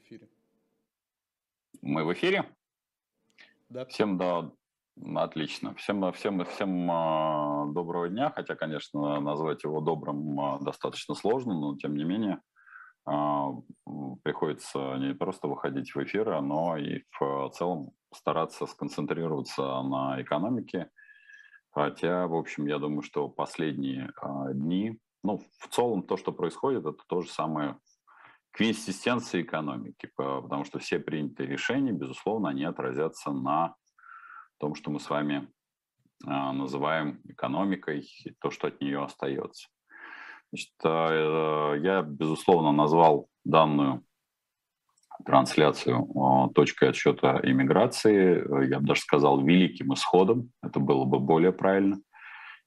эфире. Мы в эфире? Да. Всем да. Отлично. Всем доброго дня, хотя, конечно, назвать его добрым достаточно сложно, но тем не менее приходится не просто выходить в эфиры, но и в целом стараться сконцентрироваться на экономике. Хотя, в общем, я думаю, что последние дни, ну, в целом то, что происходит, это то же самое квинтэссенция экономики, потому что все принятые решения, безусловно, они отразятся на том, что мы с вами называем экономикой, и то, что от нее остается. Значит, я, безусловно, назвал данную трансляцию точкой отсчета иммиграции, я бы даже сказал, великим исходом, это было бы более правильно,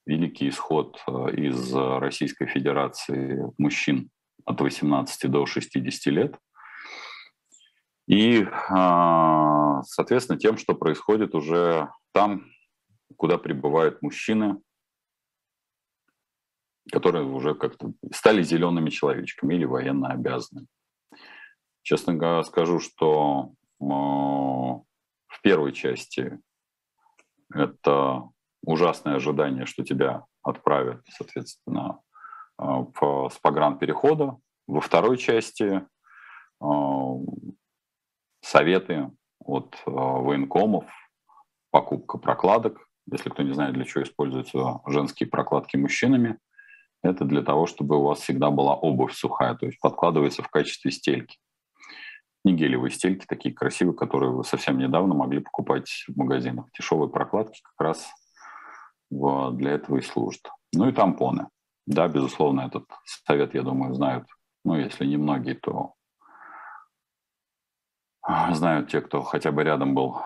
великий исход из Российской Федерации мужчин от 18 до 60 лет. И, соответственно, тем, что происходит уже там, куда прибывают мужчины, которые уже как-то стали зелеными человечками или военно обязанными. Честно говоря, скажу, что в первой части это ужасное ожидание, что тебя отправят, соответственно, с погранперехода. Во второй части советы от военкомов, покупка прокладок. Если кто не знает, для чего используются женские прокладки мужчинами, это для того, чтобы у вас всегда была обувь сухая, то есть подкладывается в качестве стельки. Не гелевые стельки, такие красивые, которые вы совсем недавно могли покупать в магазинах. Дешевые прокладки как раз для этого и служат. Ну и тампоны. Да, безусловно, этот совет, я думаю, знают, ну, если не многие, то знают те, кто хотя бы рядом был,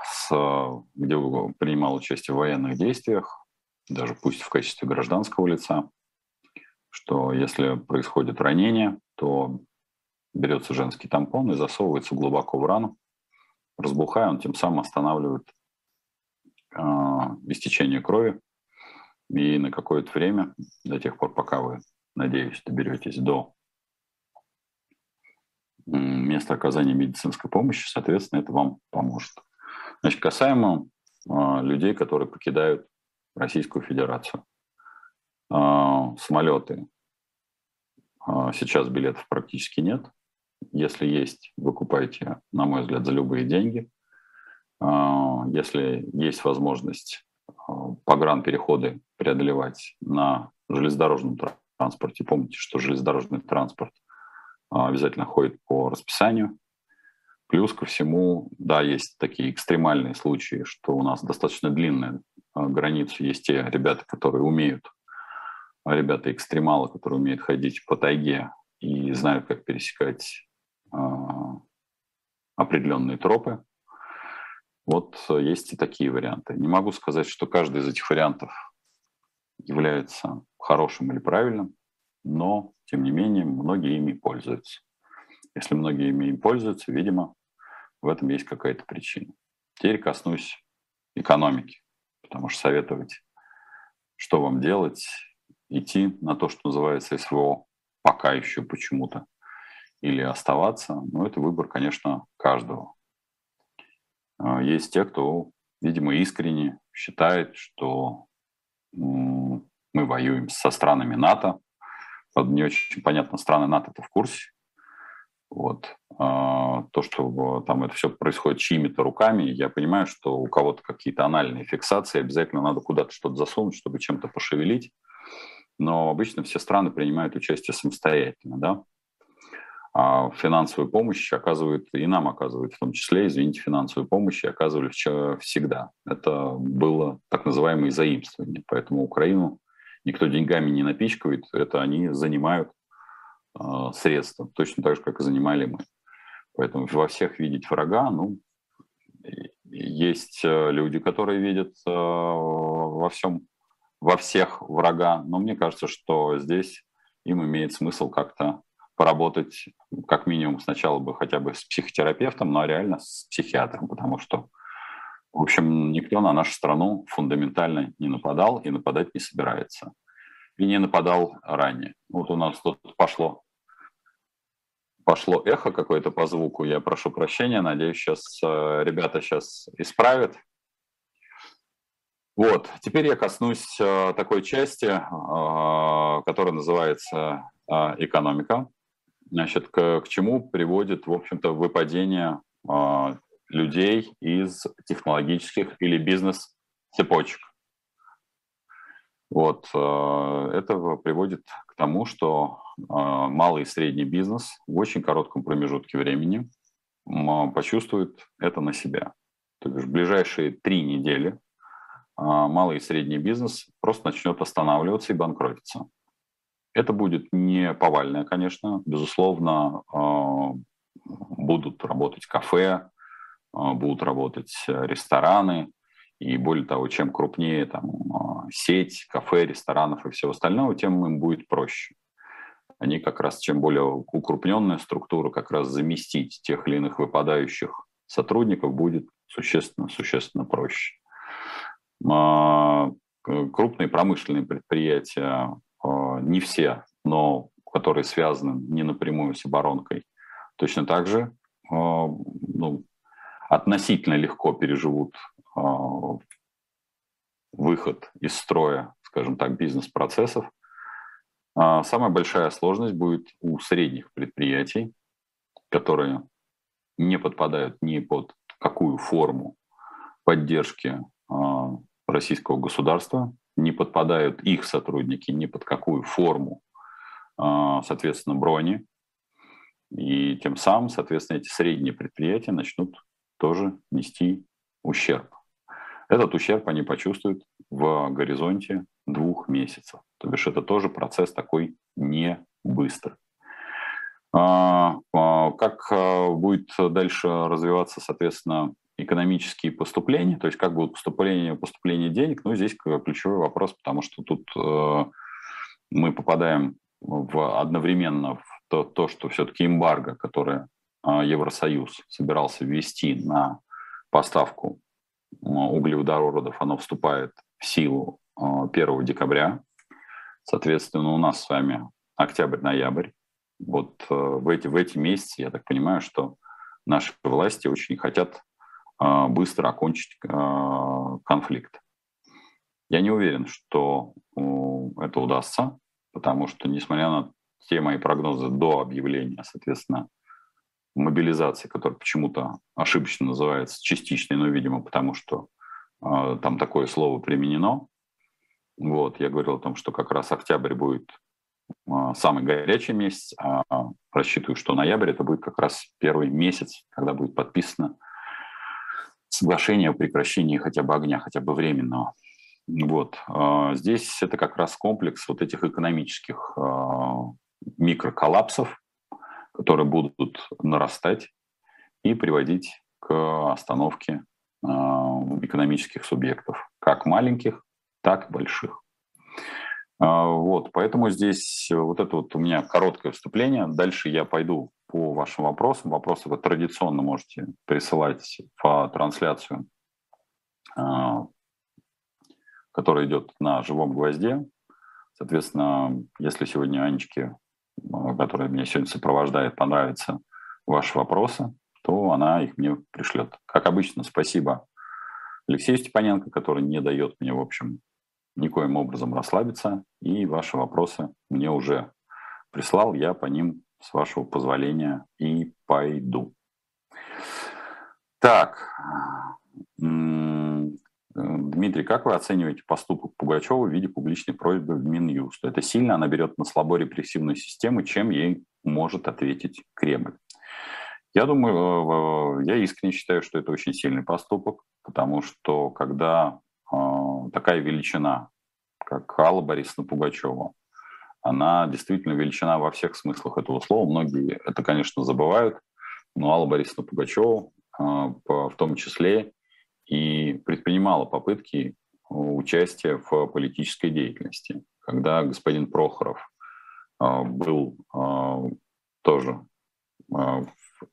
где принимал участие в военных действиях, даже пусть в качестве гражданского лица, что если происходит ранение, то берется женский тампон и засовывается глубоко в рану, разбухая, он тем самым останавливает истечение крови. И на какое-то время, до тех пор, пока вы, надеюсь, доберетесь до места оказания медицинской помощи, соответственно, это вам поможет. Значит, касаемо людей, которые покидают Российскую Федерацию. Самолеты. Сейчас билетов практически нет. Если есть, вы купаете, на мой взгляд, за любые деньги. Если есть возможность погранпереходы преодолевать на железнодорожном транспорте. Помните, что железнодорожный транспорт обязательно ходит по расписанию. Плюс ко всему, да, есть такие экстремальные случаи, что у нас достаточно длинная граница. Есть те ребята, которые умеют, ребята-экстремалы, которые умеют ходить по тайге и знают, как пересекать определенные тропы. Вот есть и такие варианты. Не могу сказать, что каждый из этих вариантов является хорошим или правильным, но, тем не менее, многие ими пользуются. Если многие ими пользуются, видимо, в этом есть какая-то причина. Теперь коснусь экономики, потому что советовать, что вам делать, идти на то, что называется СВО, пока еще почему-то, или оставаться, но это выбор, конечно, каждого. Есть те, кто, видимо, искренне считает, что мы воюем со странами НАТО. Не очень понятно, страны НАТО-то в курсе. Вот. То, что там это все происходит чьими-то руками, я понимаю, что у кого-то какие-то анальные фиксации, обязательно надо куда-то что-то засунуть, чтобы чем-то пошевелить. Но обычно все страны принимают участие самостоятельно, да? А финансовую помощь оказывают, и нам оказывают в том числе, извините, финансовую помощь оказывали всегда. Это было так называемое заимствование. Поэтому Украину никто деньгами не напичкает, это они занимают средства, точно так же, как и занимали мы. Поэтому во всех видеть врага, ну, есть люди, которые видят во всех врага, но мне кажется, что здесь им имеет смысл как-то поработать как минимум сначала бы хотя бы с психотерапевтом, но реально с психиатром, потому что, в общем, никто на нашу страну фундаментально не нападал и нападать не собирается. И не нападал ранее. Вот у нас тут пошло пошло эхо какое-то по звуку. Я прошу прощения, надеюсь, сейчас ребята сейчас исправят. Вот, теперь я коснусь такой части, которая называется экономика. Значит, к чему приводит, в общем-то, выпадение людей из технологических или бизнес-цепочек. Вот, это приводит к тому, что малый и средний бизнес в очень коротком промежутке времени почувствует это на себя. То есть в ближайшие 3 недели малый и средний бизнес просто начнет останавливаться и банкротиться. Это будет не повальное, конечно. Безусловно, будут работать кафе, будут работать рестораны. И более того, чем крупнее там сеть кафе, ресторанов и всего остального, тем им будет проще. Они как раз, чем более укрупненная структура, как раз заместить тех или иных выпадающих сотрудников будет существенно проще. Крупные промышленные предприятия, не все, но которые связаны не напрямую с оборонкой, точно так же относительно легко переживут выход из строя, скажем так, бизнес-процессов. Самая большая сложность будет у средних предприятий, которые не подпадают ни под какую форму поддержки российского государства, не подпадают их сотрудники ни под какую форму, соответственно, брони. И тем самым, соответственно, эти средние предприятия начнут тоже нести ущерб. Этот ущерб они почувствуют в горизонте 2 месяцев. То бишь это тоже процесс такой не быстрый. Как будет дальше развиваться, соответственно, экономические поступления, то есть как будут поступления денег, здесь ключевой вопрос, потому что тут мы попадаем одновременно в то, что все-таки эмбарго, которое Евросоюз собирался ввести на поставку углеводородов, оно вступает в силу 1 декабря. Соответственно, у нас с вами октябрь-ноябрь. Вот в эти месяцы, я так понимаю, что наши власти очень хотят быстро окончить конфликт. Я не уверен, что это удастся, потому что, несмотря на те мои прогнозы до объявления, соответственно, мобилизации, которая почему-то ошибочно называется частичной, но, видимо, потому что там такое слово применено. Вот, я говорил о том, что как раз октябрь будет самый горячий месяц, а рассчитываю, что ноябрь это будет как раз первый месяц, когда будет подписано соглашение о прекращении хотя бы огня, хотя бы временного. Вот, здесь это как раз комплекс вот этих экономических микроколлапсов, которые будут нарастать и приводить к остановке экономических субъектов, как маленьких, так и больших. Вот, поэтому здесь вот это вот у меня короткое вступление. Дальше я пойду по вашим вопросам. Вопросы вы традиционно можете присылать по трансляцию, которая идет на живом гвозде. Соответственно, если сегодня Анечке, которая меня сегодня сопровождает, понравятся ваши вопросы, то она их мне пришлет. Как обычно, спасибо Алексею Степаненко, который не дает мне, в общем, никоим образом расслабиться, и ваши вопросы мне уже прислал, я по ним, с вашего позволения, и пойду. Так, Дмитрий, как вы оцениваете поступок Пугачева в виде публичной просьбы в Минюст? Это сильно она берет на слабо репрессивную систему, чем ей может ответить Кремль? Я думаю, я искренне считаю, что это очень сильный поступок, потому что когда такая величина, как Алла Борисовна Пугачева, она действительно величина во всех смыслах этого слова. Многие это, конечно, забывают, но Алла Борисовна Пугачева в том числе и предпринимала попытки участия в политической деятельности. Когда господин Прохоров был тоже,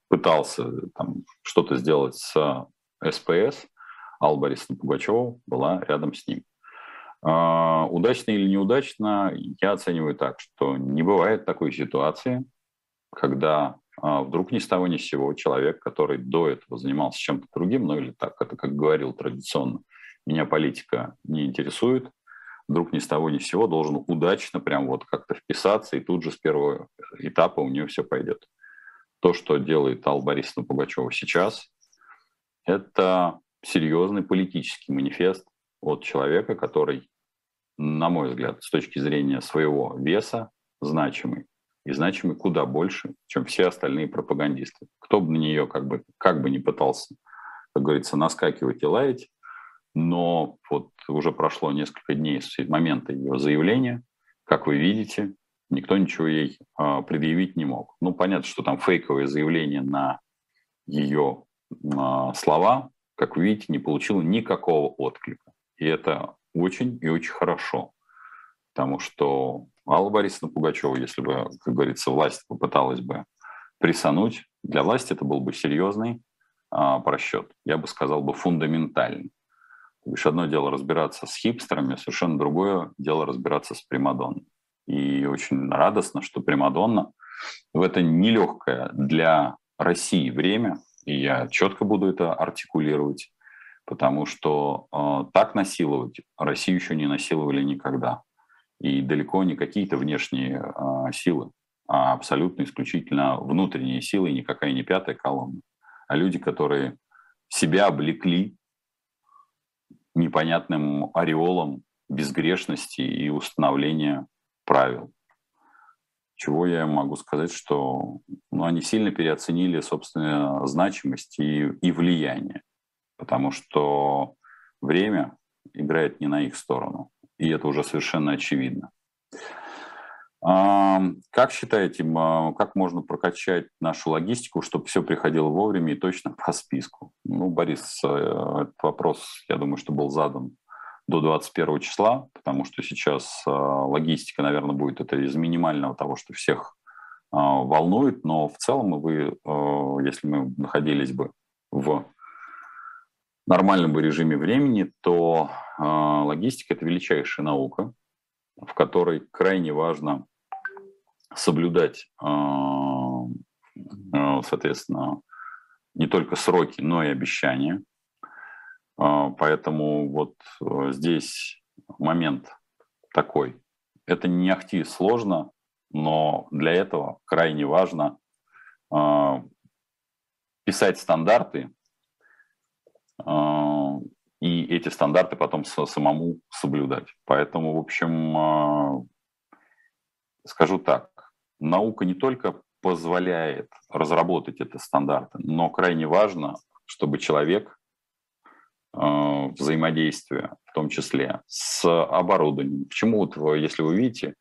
пытался что-то сделать с СПС, Алла Борисовна Пугачева была рядом с ним. Удачно или неудачно, я оцениваю так, что не бывает такой ситуации, когда вдруг ни с того ни с сего человек, который до этого занимался чем-то другим, ну или так, это как говорил традиционно, меня политика не интересует, вдруг ни с того ни с сего должен удачно прям вот как-то вписаться, и тут же с первого этапа у нее все пойдет. То, что делает Алла Борисовна Пугачева сейчас, это серьезный политический манифест от человека, который, на мой взгляд, с точки зрения своего веса, значимый. И значимый куда больше, чем все остальные пропагандисты. Кто бы на нее как бы ни пытался, как говорится, наскакивать и лаять, но вот уже прошло несколько дней с момента ее заявления, как вы видите, никто ничего ей предъявить не мог. Ну, понятно, что там фейковое заявление на ее слова, как вы видите, не получило никакого отклика. И это очень и очень хорошо, потому что Алла Борисовна Пугачева, если бы, как говорится, власть попыталась бы прессануть, для власти это был бы серьезный просчет, я бы сказал бы фундаментальный. Лишь одно дело разбираться с хипстерами, совершенно другое дело разбираться с примадонной. И очень радостно, что примадонна в это нелегкое для России время, и я четко буду это артикулировать, потому что так насиловать Россию еще не насиловали никогда. И далеко не какие-то внешние силы, а абсолютно исключительно внутренние силы, никакая не пятая колонна, а люди, которые себя облекли непонятным ореолом безгрешности и установления правил. Чего я могу сказать, что они сильно переоценили собственную значимость и влияние, потому что время играет не на их сторону. И это уже совершенно очевидно. Как считаете, как можно прокачать нашу логистику, чтобы все приходило вовремя и точно по списку? Ну, Борис, этот вопрос, я думаю, что был задан до 21 числа, потому что сейчас логистика, наверное, будет это из минимального того, что всех волнует, но в целом, если мы находились бы в нормальном бы режиме времени, то логистика – это величайшая наука, в которой крайне важно соблюдать, соответственно, не только сроки, но и обещания. Поэтому вот здесь момент такой. Это не ахти сложно, но для этого крайне важно писать стандарты, и эти стандарты потом самому соблюдать. Поэтому, в общем, скажу так, наука не только позволяет разработать эти стандарты, но крайне важно, чтобы человек, взаимодействуя в том числе с оборудованием, почему, если вы видите,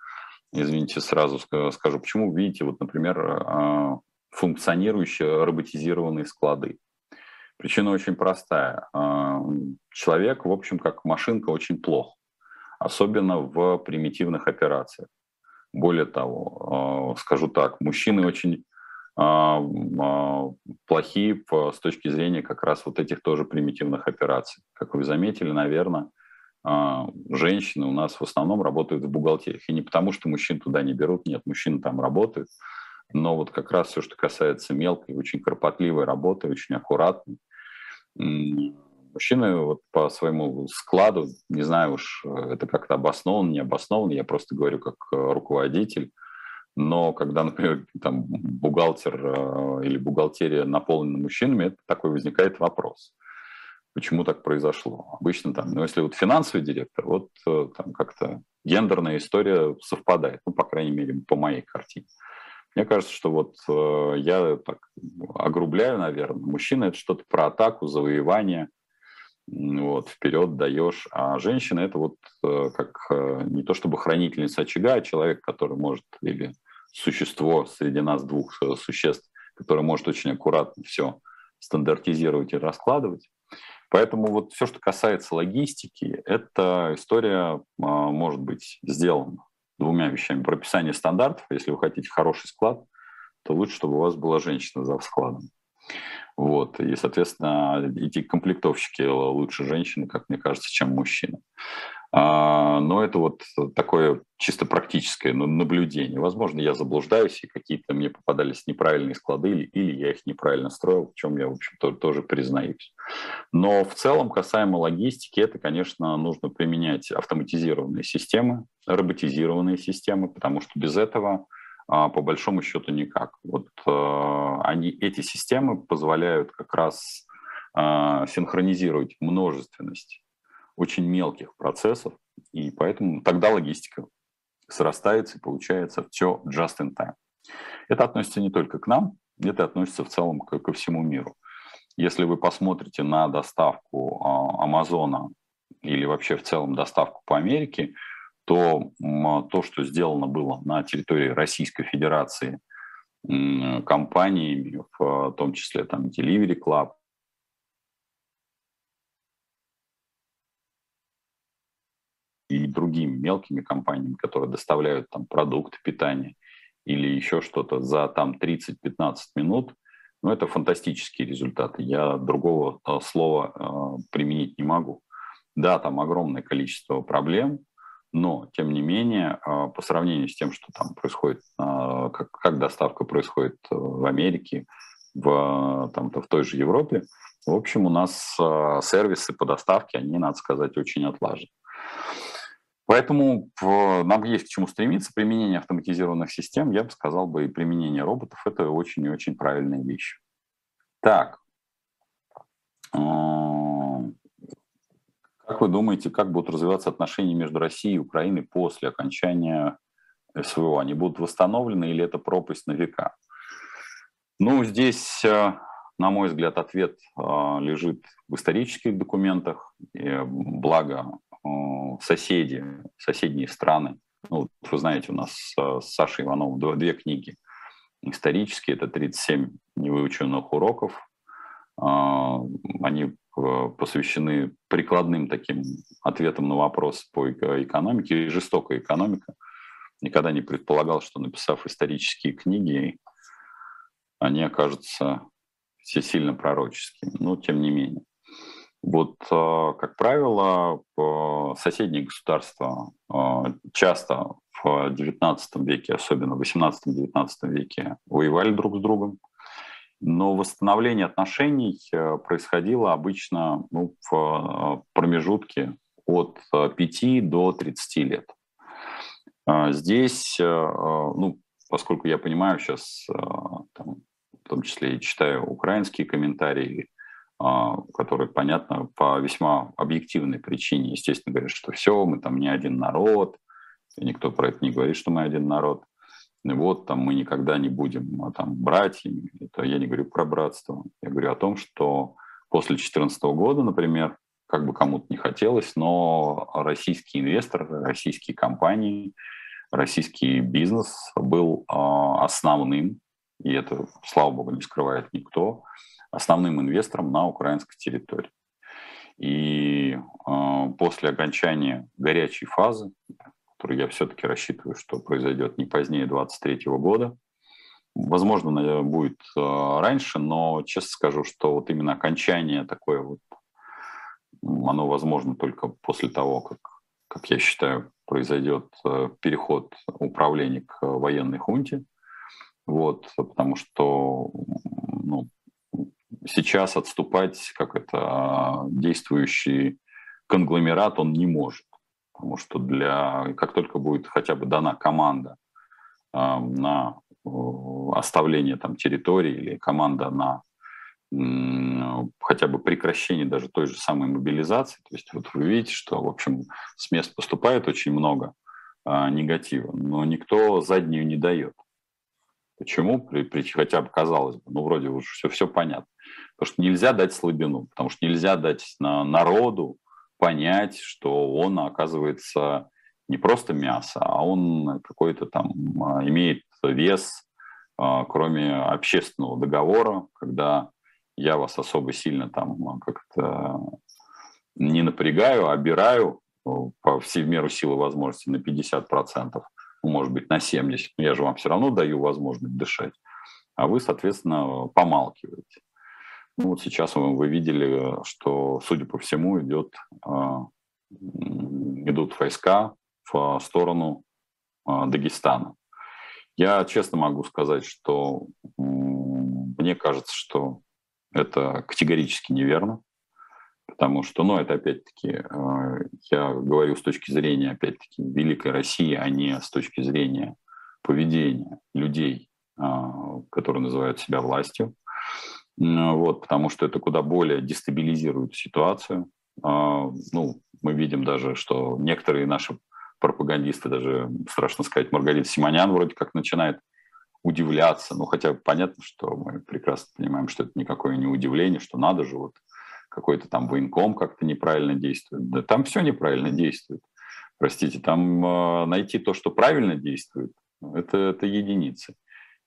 извините, сразу скажу, почему видите, вот, например, функционирующие роботизированные склады. Причина очень простая. Человек, в общем, как машинка, очень плох, особенно в примитивных операциях. Более того, скажу так, мужчины очень плохи с точки зрения как раз вот этих тоже примитивных операций. Как вы заметили, наверное, женщины у нас в основном работают в бухгалтериях. И не потому, что мужчин туда не берут, нет, мужчины там работают. Но вот как раз все, что касается мелкой, очень кропотливой работы, очень аккуратной. Мужчины вот по своему складу, не знаю уж, это как-то обоснованно, не обоснованно, я просто говорю как руководитель. Но когда, например, там бухгалтер или бухгалтерия наполнена мужчинами, это такой возникает вопрос. Почему так произошло? Обычно там, если вот финансовый директор, вот там как-то гендерная история совпадает, ну, по крайней мере, по моей картине. Мне кажется, что вот я так огрубляю, наверное. Мужчина – это что-то про атаку, завоевание, вот, вперед даешь. А женщина – это вот как не то чтобы хранительница очага, а человек, который может, или существо среди нас двух существ, который может очень аккуратно все стандартизировать и раскладывать. Поэтому вот все, что касается логистики, эта история может быть сделана двумя вещами. Прописание стандартов. Если вы хотите хороший склад, то лучше, чтобы у вас была женщина за складом. Вот. И, соответственно, эти комплектовщики лучше женщины, как мне кажется, чем мужчины. Но это вот такое чисто практическое наблюдение. Возможно, я заблуждаюсь, и какие-то мне попадались неправильные склады, или я их неправильно строил, в чем я, в общем-то, тоже признаюсь. Но в целом, касаемо логистики, это, конечно, нужно применять автоматизированные системы, роботизированные системы, потому что без этого, по большому счету, никак. Вот эти системы позволяют как раз синхронизировать множественность очень мелких процессов, и поэтому тогда логистика срастается, и получается все just in time. Это относится не только к нам, это относится в целом ко всему миру. Если вы посмотрите на доставку Амазона или вообще в целом доставку по Америке, то то, что сделано было на территории Российской Федерации компаниями, в том числе там Delivery Club, и другими мелкими компаниями, которые доставляют там продукты питания или еще что-то за там 30-15 минут, ну, это фантастические результаты. Я другого слова применить не могу. Да, там огромное количество проблем, но, тем не менее, по сравнению с тем, что там происходит, как доставка происходит в Америке, в той же Европе, в общем, у нас сервисы по доставке, они, надо сказать, очень отлажены. Поэтому нам есть к чему стремиться. Применение автоматизированных систем, я бы сказал, и применение роботов – это очень и очень правильная вещь. Так, как вы думаете, как будут развиваться отношения между Россией и Украиной после окончания СВО? Они будут восстановлены или это пропасть на века? Ну, здесь, на мой взгляд, ответ лежит в исторических документах, благо соседние страны. Ну, вы знаете, у нас с Сашей Ивановым две книги исторические. Это 37 невыученных уроков. Они посвящены прикладным таким ответам на вопрос по экономике. И «Жестокая экономика». Никогда не предполагал, что, написав исторические книги, они окажутся все сильно пророческими. Но тем не менее. Вот, как правило, соседние государства часто в XIX веке, особенно в XVIII-XIX веке, воевали друг с другом, но восстановление отношений происходило обычно в промежутке от 5 до 30 лет. Здесь, поскольку я понимаю сейчас, в том числе и читаю украинские комментарии, которые, понятно, по весьма объективной причине, естественно, говорят, что все, мы там не один народ, никто про это не говорит, что мы один народ, вот там мы никогда не будем там братьями. Это я не говорю про братство, я говорю о том, что после 2014 года, например, как бы кому-то не хотелось, но российские инвесторы, российские компании, российский бизнес был основным, и это, слава богу, не скрывает никто, основным инвестором на украинской территории. И после окончания горячей фазы, которую я все-таки рассчитываю, что произойдет не позднее 2023 года, возможно, будет раньше, но честно скажу, что вот именно окончание такое вот, оно возможно только после того, как я считаю, произойдет переход управления к военной хунте. Вот, потому что сейчас отступать, действующий конгломерат, он не может. Потому что как только будет хотя бы дана команда на оставление там территории или команда на хотя бы прекращение даже той же самой мобилизации, то есть вот вы видите, что, в общем, с мест поступает очень много негатива, но никто заднюю не дает. Почему? Хотя бы казалось бы, вроде уже все понятно. Потому что нельзя дать слабину, потому что нельзя дать народу понять, что он, оказывается, не просто мясо, а он какой-то там имеет вес, кроме общественного договора, когда я вас особо сильно там как-то не напрягаю, а обираю по всей меру силы возможности на 50%. Может быть, на 70%, но я же вам все равно даю возможность дышать, а вы, соответственно, помалкиваете. Ну, вот сейчас вы видели, что, судя по всему, идет идут войска в сторону Дагестана. Я честно могу сказать, что мне кажется, что это категорически неверно, потому что, ну, это опять-таки, я говорю с точки зрения, опять-таки, великой России, а не с точки зрения поведения людей, которые называют себя властью. Вот, потому что это куда более дестабилизирует ситуацию. Ну, мы видим даже, что некоторые наши пропагандисты, даже, страшно сказать, Маргарита Симонян вроде как начинает удивляться. Ну, хотя понятно, что мы прекрасно понимаем, что это никакое не удивление, что надо же, вот какой-то там военком как-то неправильно действует. Да там все неправильно действует. Простите, там найти то, что правильно действует, это единицы.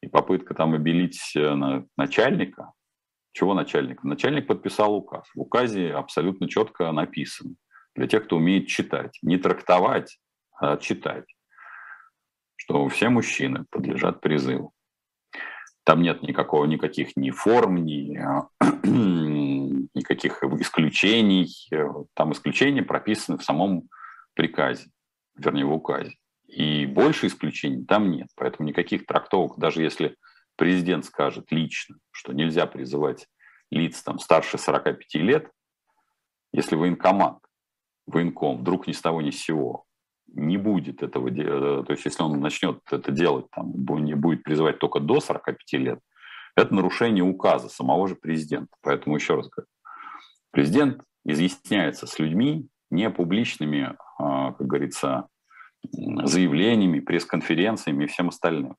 И попытка там обелить начальника. Чего начальника? Начальник подписал указ. В указе абсолютно четко написано. Для тех, кто умеет читать. Не трактовать, а читать. Что все мужчины подлежат призыву. Там нет никаких ни форм, ни никаких исключений. Там исключения прописаны в самом приказе, вернее, в указе. И больше исключений там нет. Поэтому никаких трактовок, даже если президент скажет лично, что нельзя призывать лиц там, старше 45 лет, если военком вдруг ни с того ни с сего не будет этого делать, то есть если он начнет это делать, там, не будет призывать только до 45 лет, это нарушение указа самого же президента. Поэтому еще раз говорю, президент изъясняется с людьми не публичными, как говорится, заявлениями, пресс-конференциями и всем остальным.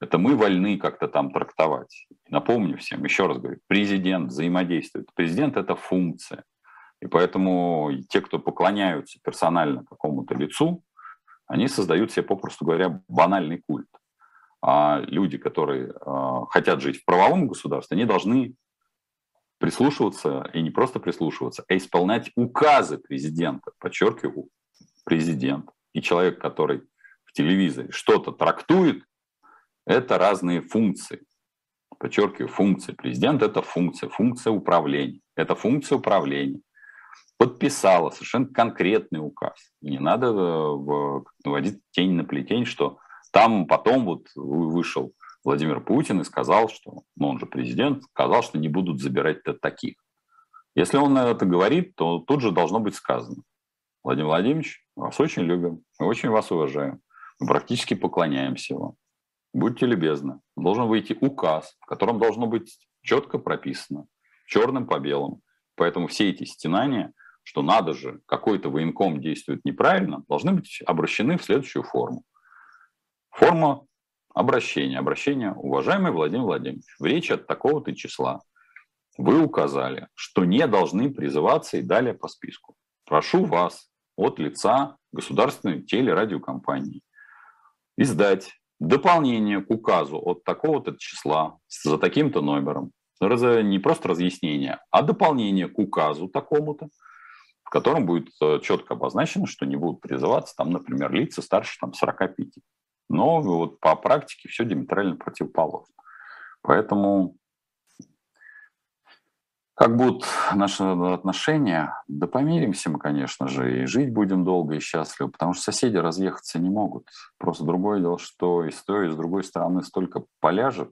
Это мы вольны как-то там трактовать. Напомню всем, еще раз говорю, президент взаимодействует. Президент – это функция. И поэтому те, кто поклоняются персонально какому-то лицу, они создают себе, попросту говоря, банальный культ. А люди, которые хотят жить в правовом государстве, они должны прислушиваться, и не просто прислушиваться, а исполнять указы президента. Подчеркиваю, президент. И человек, который в телевизоре что-то трактует, это разные функции. Подчеркиваю, функции. Президент – это функция управления. Это функция управления. Подписала совершенно конкретный указ. Не надо наводить тень на плетень, что там потом вот вышел Владимир Путин и сказал, что, ну он же президент, сказал, что не будут забирать таких. Если он это говорит, то тут же должно быть сказано. Владимир Владимирович, вас очень любим, мы очень вас уважаем, мы практически поклоняемся вам. Будьте любезны, должен выйти указ, в котором должно быть четко прописано, черным по белому. Поэтому все эти стенания, что надо же, какой-то военком действует неправильно, должны быть обращены в следующую форму. Форма обращения. Обращение: уважаемый Владимир Владимирович, в речи от такого-то числа вы указали, что не должны призываться и далее по списку. Прошу вас от лица государственной телерадиокомпании издать дополнение к указу от такого-то числа за таким-то номером. Не просто разъяснение, а дополнение к указу такому-то, в котором будет четко обозначено, что не будут призываться, там, например, лица старше там, 45. Но вот по практике все диаметрально противоположно. Поэтому как будут наши отношения, да помиримся мы, конечно же, и жить будем долго и счастливо, потому что соседи разъехаться не могут. Просто другое дело, что и с той, и с другой стороны столько поляжет,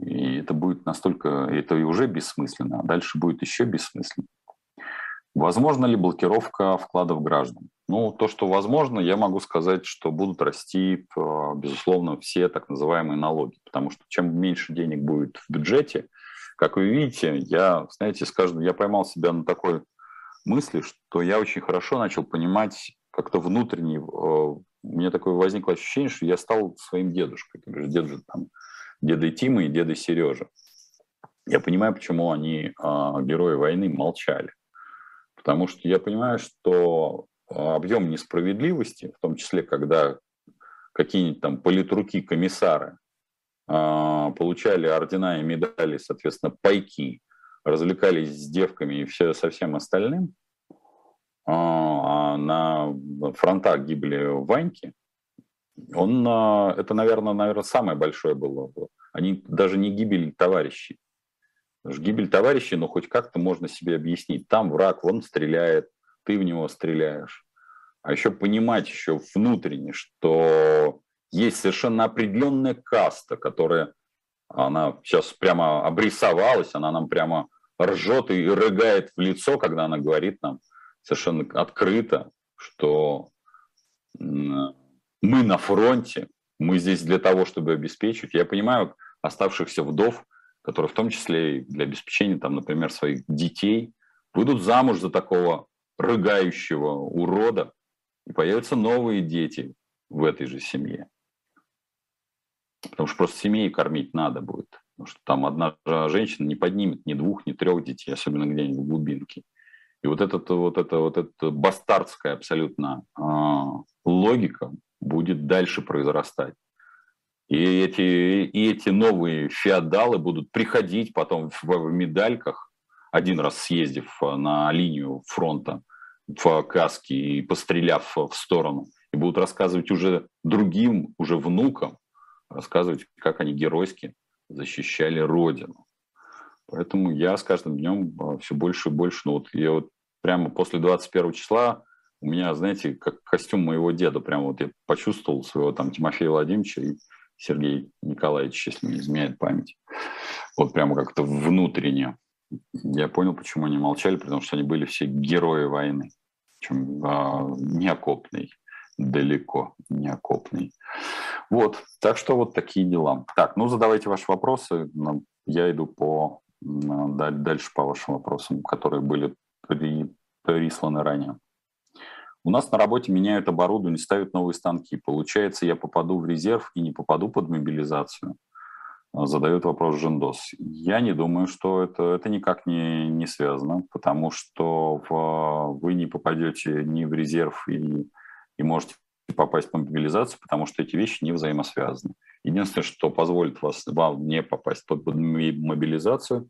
и это будет настолько, это и уже бессмысленно, а дальше будет еще бессмысленно. Возможно ли блокировка вкладов граждан? Ну, то, что возможно, я могу сказать, что будут расти, безусловно, все так называемые налоги, потому что чем меньше денег будет в бюджете, как вы видите, я, знаете, я поймал себя на такой мысли, что я очень хорошо начал понимать как-то внутренне, у меня такое возникло ощущение, что я стал своим дедушкой, дедой Тимой и дедой Сережи. Я понимаю, почему они, герои войны, молчали. Потому что я понимаю, что объем несправедливости, в том числе, когда какие-нибудь там политруки-комиссары получали ордена и медали, соответственно, пайки, развлекались с девками и все, со всем остальным, а на фронтах гибли Ваньки, это, наверное, самое большое было. Они даже не гибель товарищей. Гибель товарищей, но хоть как-то можно себе объяснить. Там враг, он стреляет, ты в него стреляешь. а еще понимать еще внутренне, что есть совершенно определенная каста, которая, она сейчас прямо обрисовалась, она нам прямо ржет и рыгает в лицо, когда она говорит нам совершенно открыто, что мы на фронте, мы здесь для того, чтобы обеспечить. Я понимаю оставшихся вдов, которые в том числе и для обеспечения, там, например, своих детей, выйдут замуж за такого рыгающего урода, и появятся новые дети в этой же семье. Потому что просто семьи кормить надо будет. Потому что там одна женщина не поднимет ни двух, ни трех детей, особенно где-нибудь в глубинке. И вот эта бастардская абсолютно логика будет дальше произрастать. И эти новые феодалы будут приходить потом в медальках, один раз съездив на линию фронта в каске и постреляв в сторону, и будут рассказывать уже другим, уже внукам, рассказывать, как они геройски защищали Родину. Поэтому я с каждым днем все больше и больше, ну вот я вот прямо после 21 числа у меня, знаете, как костюм моего деда, прямо вот я почувствовал своего там Тимофея Владимировича и Сергея Николаевича, если не изменяет память. Вот прямо как-то внутренне. Я понял, почему они молчали, потому что они были все герои войны. Причем неокопный, далеко неокопный. Вот, так что вот такие дела. Так, ну задавайте ваши вопросы, я иду дальше по вашим вопросам, которые были присланы ранее. У нас на работе меняют оборудование, ставят новые станки. Получается, я попаду в резерв и не попаду под мобилизацию? Задает вопрос Жендос. Я не думаю, что это никак не связано, потому что вы не попадете ни в резерв и можете попасть под мобилизацию, потому что эти вещи не взаимосвязаны. Единственное, что позволит вам не попасть под мобилизацию,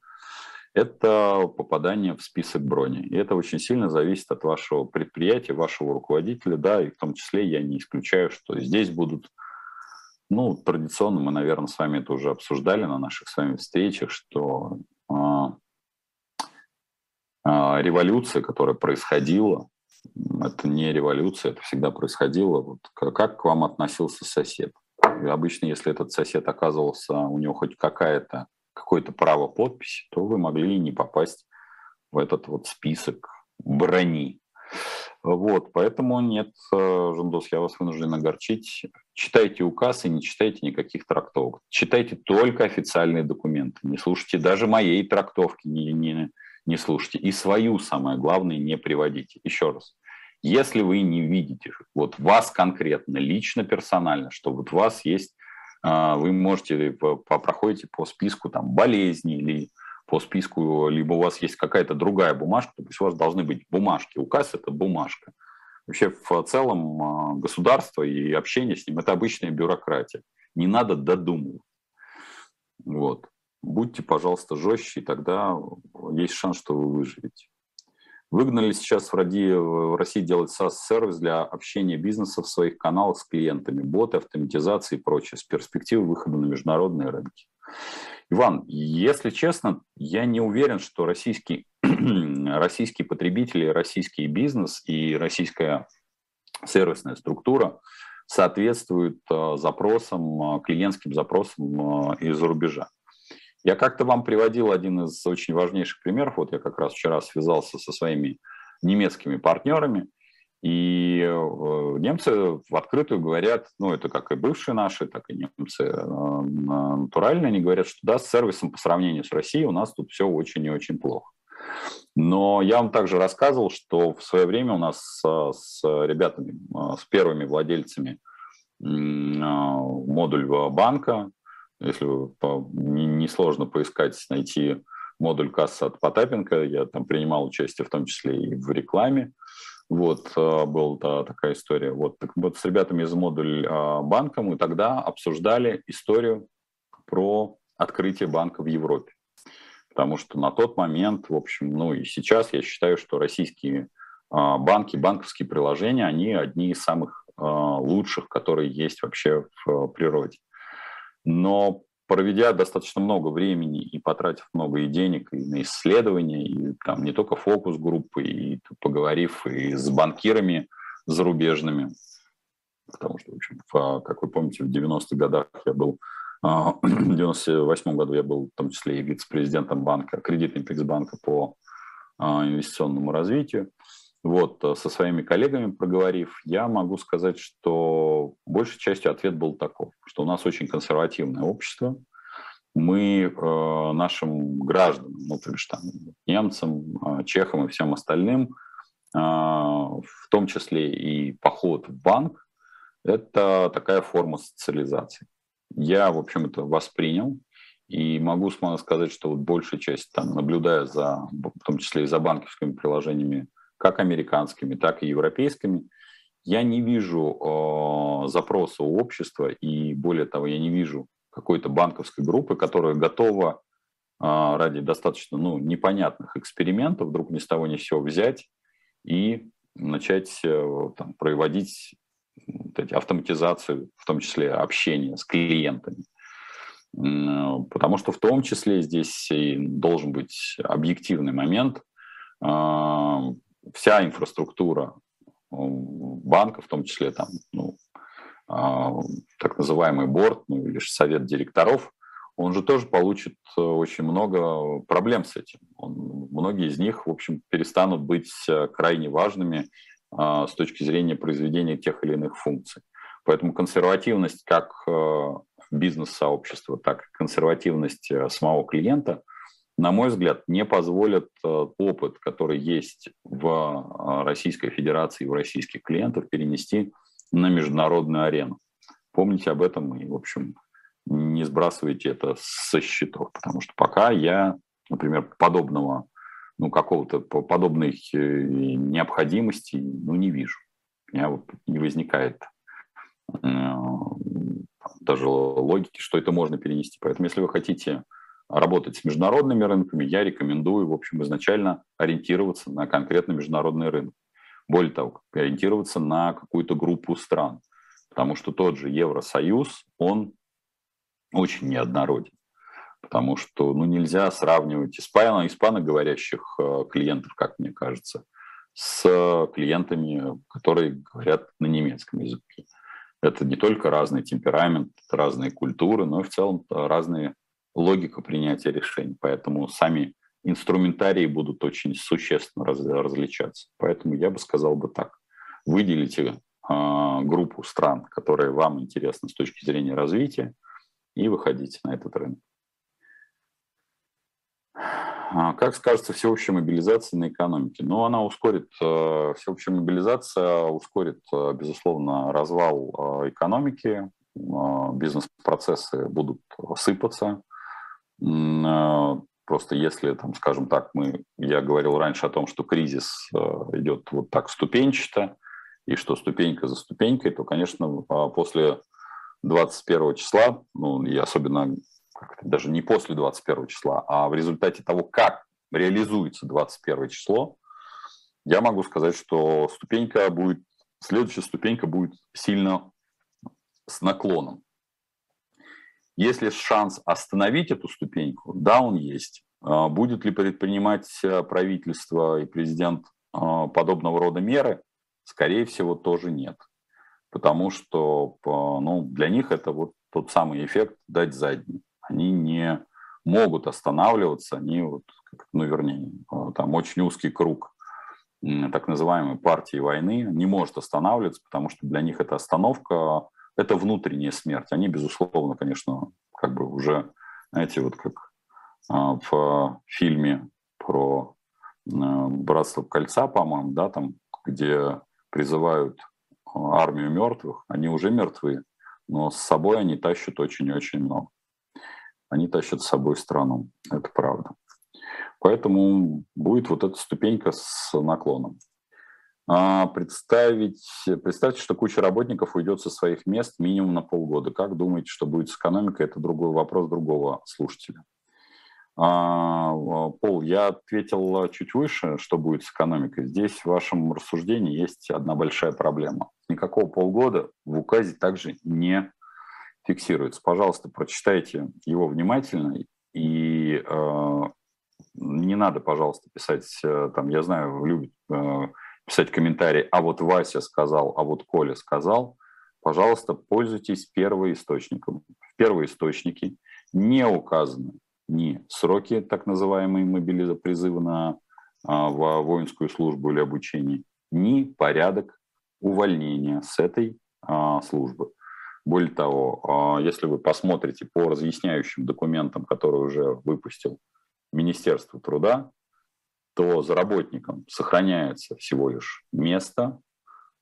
это попадание в список брони. И это очень сильно зависит от вашего предприятия, вашего руководителя, да, и в том числе я не исключаю, что здесь будут, ну, традиционно мы, наверное, с вами это уже обсуждали на наших с вами встречах, что революция, которая происходила, это не революция, это всегда происходило. Вот как к вам относился сосед? И обычно, если этот сосед оказывался, у него хоть какое-то право подписи, то вы могли не попасть в этот вот список брони. Вот, поэтому нет, Жендос, я вас вынужден огорчить. Читайте указ и не читайте никаких трактовок. Читайте только официальные документы. Не слушайте даже моей трактовки, не слушайте. И свою, самое главное, не приводите. Еще раз. Если вы не видите, вот вас конкретно, лично, персонально, что вот у вас есть, вы можете проходите по списку там болезней или по списку, либо у вас есть какая-то другая бумажка, то есть у вас должны быть бумажки. Указ – это бумажка. Вообще в целом государство и общение с ним – это обычная бюрократия. Не надо додумывать. Вот. Будьте, пожалуйста, жестче, и тогда есть шанс, что вы выживете. Выгнали сейчас в России делать SaaS-сервис для общения бизнеса в своих каналах с клиентами, боты, автоматизации и прочее, с перспективы выхода на международные рынки. Иван, если честно, я не уверен, что российские потребители, российский бизнес и российская сервисная структура соответствуют запросам, клиентским запросам из-за рубежа. Я как-то вам приводил один из очень важнейших примеров. Вот я как раз вчера связался со своими немецкими партнерами, и немцы в открытую говорят, ну, это как и бывшие наши, так и немцы натуральные, они говорят, что да, с сервисом по сравнению с Россией у нас тут все очень и очень плохо. Но я вам также рассказывал, что в свое время у нас с ребятами, с первыми владельцами модульного банка, если несложно поискать, найти модуль кассы от Потапенко, я там принимал участие в том числе и в рекламе, вот, была такая история. Вот, так вот, с ребятами из модульного банка мы тогда обсуждали историю про открытие банка в Европе, потому что на тот момент, в общем, ну и сейчас я считаю, что российские банки, банковские приложения, они одни из самых лучших, которые есть вообще в природе. Но проведя достаточно много времени и потратив много и денег и на исследования, и там не только фокус-группы, и поговорив и с банкирами зарубежными. Потому что, в общем, как вы помните, в 90-х годах я был, в 98-м году я был в том числе и вице-президентом банка, Кредит Фикс Банка по инвестиционному развитию. Вот, со своими коллегами проговорив, я могу сказать, что большей частью ответ был таков, что у нас очень консервативное общество. Мы нашим гражданам, ну, то есть там немцам, чехам и всем остальным, в том числе и поход в банк, это такая форма социализации. Я, в общем, это воспринял. И могу сказать, что вот большая часть, там, наблюдая за, в том числе и за банковскими приложениями, как американскими, так и европейскими, я не вижу запроса у общества, и более того, я не вижу какой-то банковской группы, которая готова ради достаточно непонятных экспериментов вдруг ни с того ни с сего взять и начать там, проводить вот эти автоматизацию, в том числе общение с клиентами. Потому что в том числе здесь и должен быть объективный момент. Вся инфраструктура банка, в том числе там, так называемый борд, или совет директоров, он же тоже получит очень много проблем с этим. Многие из них, в общем, перестанут быть крайне важными с точки зрения произведения тех или иных функций. Поэтому консервативность как бизнес-сообщества, так и консервативность самого клиента, на мой взгляд, не позволят опыт, который есть в Российской Федерации и в российских клиентов, перенести на международную арену. Помните об этом и, в общем, не сбрасывайте это со счетов, потому что пока я, например, подобной необходимости не вижу. У меня вот не возникает даже логики, что это можно перенести. Поэтому, если вы хотите работать с международными рынками, я рекомендую, в общем, изначально ориентироваться на конкретно международный рынок. Более того, ориентироваться на какую-то группу стран, потому что тот же Евросоюз, он очень неоднороден, потому что нельзя сравнивать испаноговорящих клиентов, как мне кажется, с клиентами, которые говорят на немецком языке. Это не только разный темперамент, разные культуры, но и в целом разные логика принятия решений. Поэтому сами инструментарии будут очень существенно различаться. Поэтому я бы сказал так. Выделите группу стран, которые вам интересны с точки зрения развития, и выходите на этот рынок. Как скажется всеобщая мобилизация на экономике? Она ускорит, всеобщая мобилизация ускорит, безусловно, развал экономики, бизнес-процессы будут сыпаться. Просто если, я говорил раньше о том, что кризис идет вот так ступенчато, и что ступенька за ступенькой, то, конечно, после 21 числа, и особенно даже не после 21 числа, а в результате того, как реализуется 21 число, я могу сказать, что следующая ступенька будет сильно с наклоном. Есть ли шанс остановить эту ступеньку? Да, он есть. Будет ли предпринимать правительство и президент подобного рода меры? Скорее всего, тоже нет. Потому что для них это вот тот самый эффект дать задний. Они не могут останавливаться, они там очень узкий круг так называемой партии войны не может останавливаться, потому что для них эта остановка — это внутренняя смерть. Они, безусловно, конечно, уже, знаете, как в фильме про «Братство кольца», по-моему, где призывают армию мертвых, они уже мертвы, но с собой они тащат очень-очень много. Они тащат с собой страну, это правда. Поэтому будет эта ступенька с наклоном. Представьте, что куча работников уйдет со своих мест минимум на полгода. Как думаете, что будет с экономикой? Это другой вопрос другого слушателя. Пол, я ответил чуть выше, что будет с экономикой. Здесь в вашем рассуждении есть одна большая проблема. Никакого полгода в указе также не фиксируется. Пожалуйста, прочитайте его внимательно и не надо, пожалуйста, писать, я знаю, любят писать комментарий, а вот Вася сказал, а вот Коля сказал, пожалуйста, пользуйтесь первоисточником. В первоисточнике не указаны ни сроки так называемой мобилизации, призыва на воинскую службу или обучение, ни порядок увольнения с этой службы. Более того, если вы посмотрите по разъясняющим документам, которые уже выпустил Министерство труда, то за работником сохраняется всего лишь место,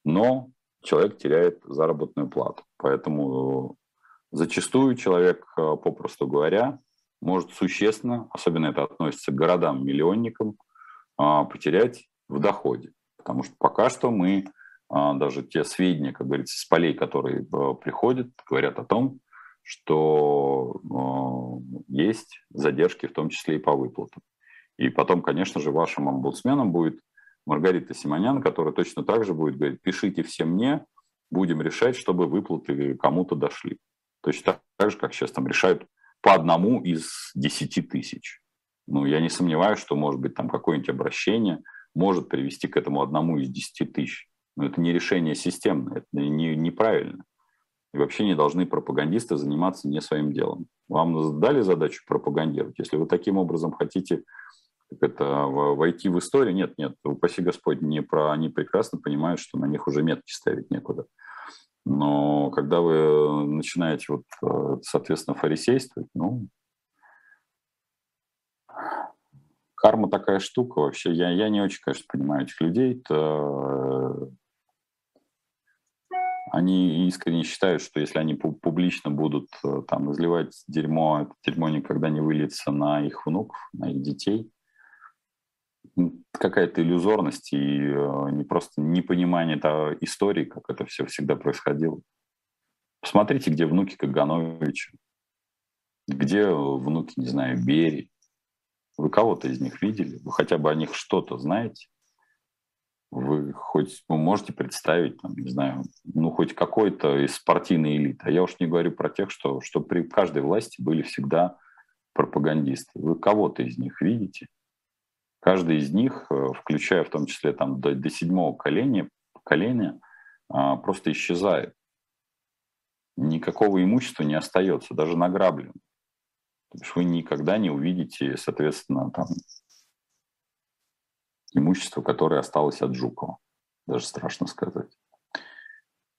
но человек теряет заработную плату. Поэтому зачастую человек, попросту говоря, может существенно, особенно это относится к городам-миллионникам, потерять в доходе. Потому что пока что мы... Даже те сведения, как говорится, с полей, которые приходят, говорят о том, что есть задержки, в том числе и по выплатам. И потом, конечно же, вашим омбудсменом будет Маргарита Симонян, которая точно так же будет говорить: пишите все мне, будем решать, чтобы выплаты кому-то дошли. Точно так же, как сейчас там решают по одному из 10 тысяч. Ну, я не сомневаюсь, что, может быть, там какое-нибудь обращение может привести к этому одному из 10 тысяч. Но это не решение системное, это неправильно. И вообще не должны пропагандисты заниматься не своим делом. Вам дали задачу пропагандировать? Если вы таким образом хотите войти в историю, нет, упаси Господь, они прекрасно понимают, что на них уже метки ставить некуда. Но когда вы начинаете, соответственно, фарисействовать, карма такая штука вообще. Я не очень, конечно, понимаю этих людей. Они искренне считают, что если они публично будут там изливать дерьмо, это дерьмо никогда не выльется на их внуков, на их детей. Какая-то иллюзорность и просто непонимание этой истории, как это все всегда происходило. Посмотрите, где внуки Кагановича, где внуки, не знаю, Берии. Вы кого-то из них видели? Вы хотя бы о них что-то знаете? Вы хоть можете представить, хоть какой-то из партийной элиты. А я уж не говорю про тех, что при каждой власти были всегда пропагандисты. Вы кого-то из них видите? Каждый из них, включая в том числе до седьмого поколения, просто исчезает. Никакого имущества не остается, даже награблено. То есть вы никогда не увидите, соответственно, имущество, которое осталось от Жукова. Даже страшно сказать.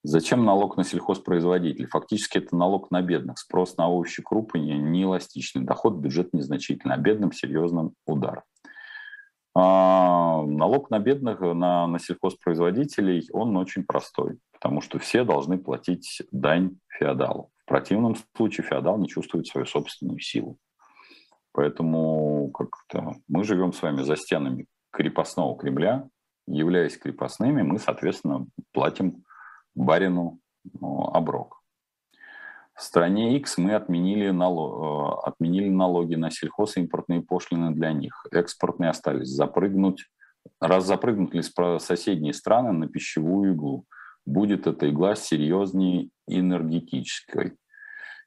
Зачем налог на сельхозпроизводителей? Фактически это налог на бедных. Спрос на овощи, крупы неэластичный. Доход в бюджет незначительный. А бедным серьезным удар. Налог на бедных, на сельхозпроизводителей, он очень простой. Потому что все должны платить дань феодалу. В противном случае феодал не чувствует свою собственную силу. Поэтому как-то мы живем с вами за стенами крепостного Кремля. Являясь крепостными, мы, соответственно, платим барину оброк. В стране X мы отменили налоги на сельхоз и импортные пошлины для них. Экспортные остались. Запрыгнут ли соседние страны на пищевую иглу? Будет эта игла серьезнее энергетической?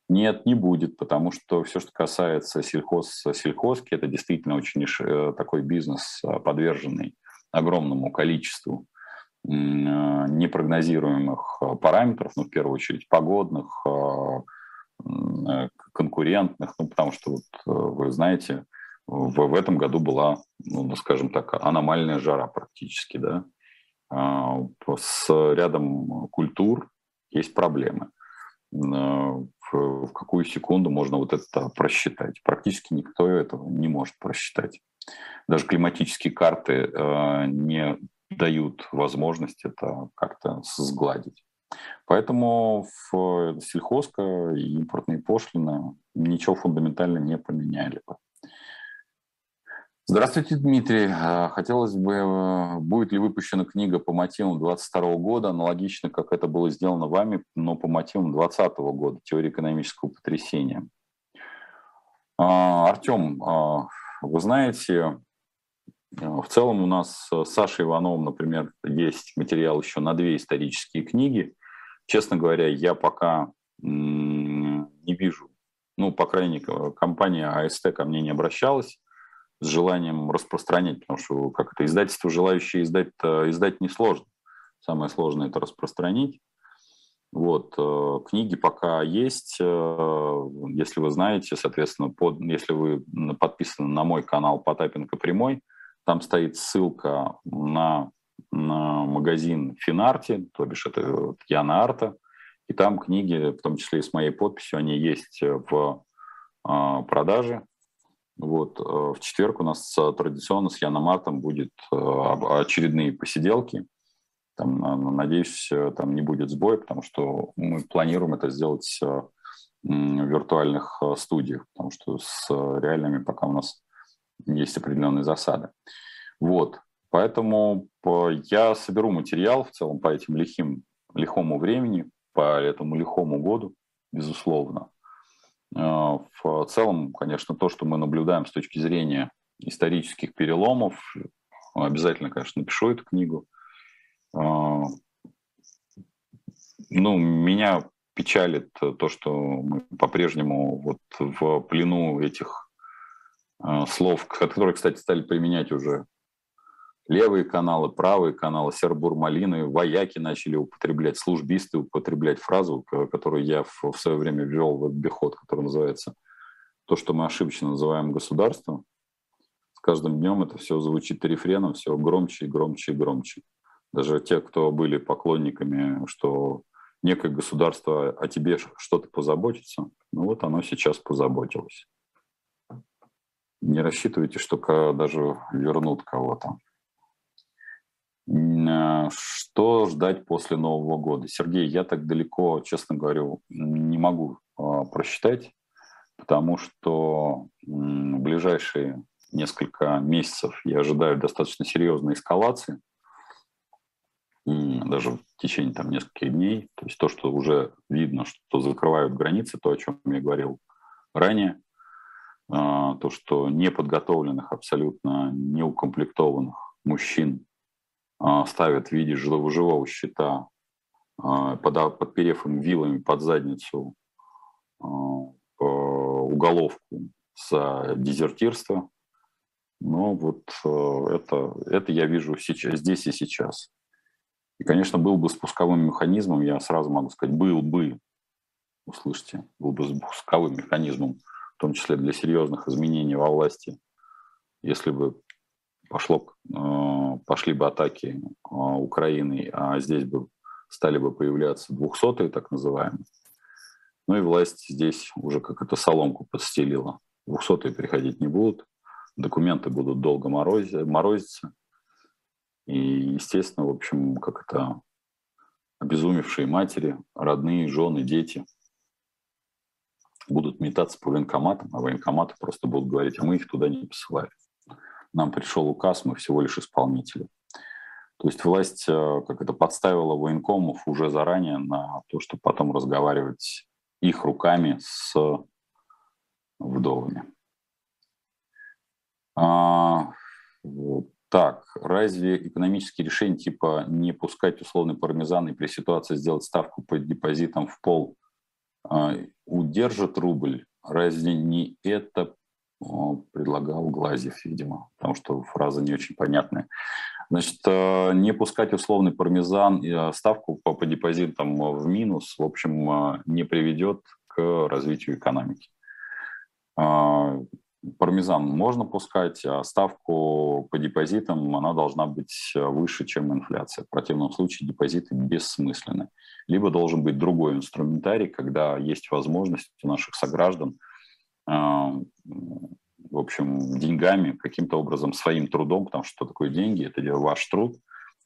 Нет, не будет, потому что все, что касается сельхозки, это действительно очень такой бизнес, подверженный огромному количеству непрогнозируемых параметров, в первую очередь погодных, конкурентных, потому что, вы знаете, в этом году была, аномальная жара практически, да, с рядом культур есть проблемы. В какую секунду можно это просчитать? Практически никто этого не может просчитать. Даже климатические карты не дают возможность это как-то сгладить. Поэтому сельхозка и импортные пошлины ничего фундаментально не поменяли бы. Здравствуйте, Дмитрий. Хотелось бы, будет ли выпущена книга по мотивам 2022 года, аналогично, как это было сделано вами, но по мотивам 2020 года, теория экономического потрясения. Артем, вы знаете, в целом у нас с Сашей Ивановым, например, есть материал еще на 2 исторические книги. Честно говоря, я пока не вижу, по крайней мере, компания АСТ ко мне не обращалась. с желанием распространять, потому что как это издательство, желающие издать несложно. Самое сложное – это распространить. Вот, книги пока есть, если вы знаете, соответственно, если вы подписаны на мой канал Потапенко Прямой, там стоит ссылка на магазин Финарти, то бишь это Яна Арта, и там книги, в том числе и с моей подписью, они есть в продаже. Вот, в четверг у нас традиционно с Яном Артом будут очередные посиделки. Там, надеюсь, там не будет сбоя, потому что мы планируем это сделать в виртуальных студиях, потому что с реальными пока у нас есть определенные засады. Вот, поэтому я соберу материал в целом по этим лихому времени, по этому лихому году, безусловно. В целом, конечно, то, что мы наблюдаем с точки зрения исторических переломов, обязательно, конечно, напишу эту книгу. Ну, меня печалит то, что мы по-прежнему вот в плену этих слов, которые, кстати, стали применять уже левые каналы, правые каналы, сербурмалины, вояки начали употреблять, службисты употреблять фразу, которую я в свое время ввел в обиход, которая называется «то, что мы ошибочно называем государством». С каждым днем это все звучит рефреном, все громче и громче и громче. Даже те, кто были поклонниками, что некое государство о тебе что-то позаботится, ну вот оно сейчас позаботилось. Не рассчитывайте, что даже вернут кого-то. Что ждать после Нового года? Сергей, я так далеко, честно говоря, не могу просчитать, потому что в ближайшие несколько месяцев я ожидаю достаточно серьезной эскалации, даже в течение там нескольких дней. То есть то, что уже видно, что закрывают границы, то, о чем я говорил ранее, то, что неподготовленных, абсолютно неукомплектованных мужчин ставят в виде живого щита, подперев им вилами под задницу уголовку за дезертирство. Но вот это я вижу сейчас, здесь и сейчас. И, конечно, был бы спусковым механизмом, я сразу могу сказать, был бы спусковым механизмом, в том числе для серьезных изменений во власти, если бы пошли бы атаки Украины, а здесь бы стали бы появляться 200-е, так называемые. Ну и власть здесь уже как это соломку подстелила. 200-е приходить не будут, документы будут долго морозиться. И, естественно, в общем, как это обезумевшие матери, родные, жены, дети будут метаться по военкоматам, а военкоматы просто будут говорить, а мы их туда не посылали. Нам пришел указ, мы всего лишь исполнители. То есть власть как это подставила военкомов уже заранее на то, чтобы потом разговаривать их руками с вдовами. Так, разве экономические решения типа не пускать условный пармезан и при ситуации сделать ставку по депозитам в пол удержат рубль? Разве не это предлагал Глазьев, видимо, потому что фраза не очень понятная. Значит, не пускать условный пармезан и ставку по депозитам в минус, в общем, не приведет к развитию экономики. Пармезан можно пускать, а ставку по депозитам она должна быть выше, чем инфляция. В противном случае депозиты бессмысленны. Либо должен быть другой инструментарий, когда есть возможность у наших сограждан, в общем, деньгами, каким-то образом, своим трудом, потому что такое деньги, это ваш труд,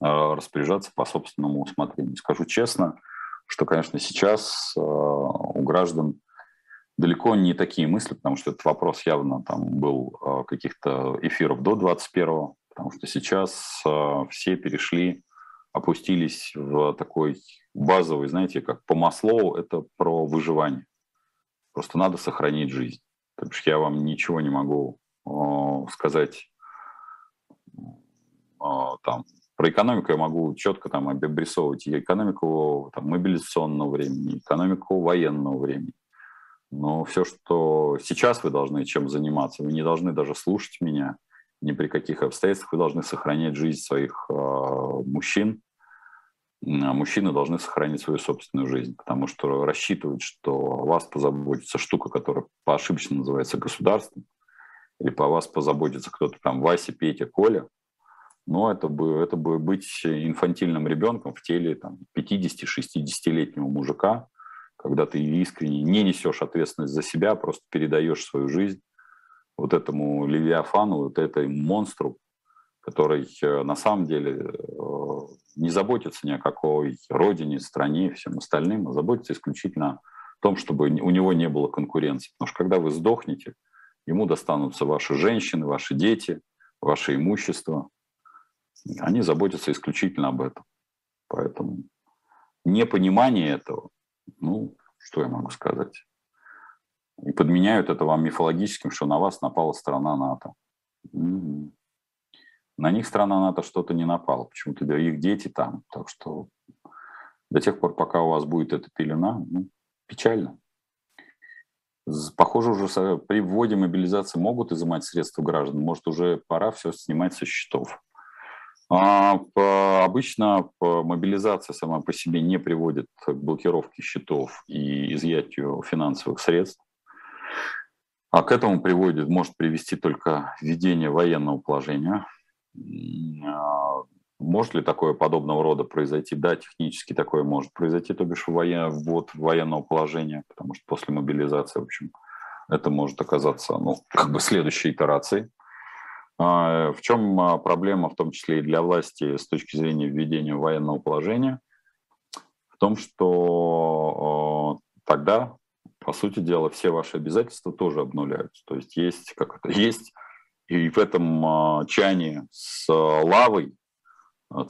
распоряжаться по собственному усмотрению. Скажу честно, что, конечно, сейчас у граждан далеко не такие мысли, потому что этот вопрос явно там был каких-то эфиров до 21-го, потому что сейчас все опустились в такой базовый, знаете, как по Маслоу, это про выживание. Просто надо сохранить жизнь. То есть я вам ничего не могу сказать там. Про экономику я могу четко там обрисовывать и экономику там мобилизационного времени, экономику военного времени. Но все, что сейчас вы должны чем заниматься, вы не должны даже слушать меня ни при каких обстоятельствах, вы должны сохранять жизнь своих мужчин. Мужчины должны сохранить свою собственную жизнь, потому что рассчитывать, что о вас позаботится штука, которая ошибочно называется государством, или по вас позаботится кто-то там, Вася, Петя, Коля, но это бы быть инфантильным ребенком в теле там, 50-60-летнего мужика, когда ты искренне не несешь ответственность за себя, просто передаешь свою жизнь вот этому левиафану, вот этому монстру, который на самом деле не заботится ни о какой родине, стране и всем остальным, а заботится исключительно о том, чтобы у него не было конкуренции. Потому что когда вы сдохнете, ему достанутся ваши женщины, ваши дети, ваше имущество. Они заботятся исключительно об этом. Поэтому непонимание этого, ну, что я могу сказать? И подменяют это вам мифологическим, что на вас напала страна НАТО. На них страна НАТО что-то не напала, почему-то их дети там. Так что до тех пор, пока у вас будет эта пелена, ну, печально. Похоже, уже при вводе мобилизации могут изымать средства граждан. Может, уже пора все снимать со счетов. Обычно мобилизация сама по себе не приводит к блокировке счетов и изъятию финансовых средств. А к этому может привести только введение военного положения. Может ли такое подобного рода произойти? Да, технически такое может произойти, то бишь ввод военного положения, потому что после мобилизации, в общем, это может оказаться, ну, как бы следующей итерацией. В чем проблема, в том числе и для власти, с точки зрения введения военного положения? В том, что тогда, по сути дела, все ваши обязательства тоже обнуляются. То есть есть, и в этом чане с лавой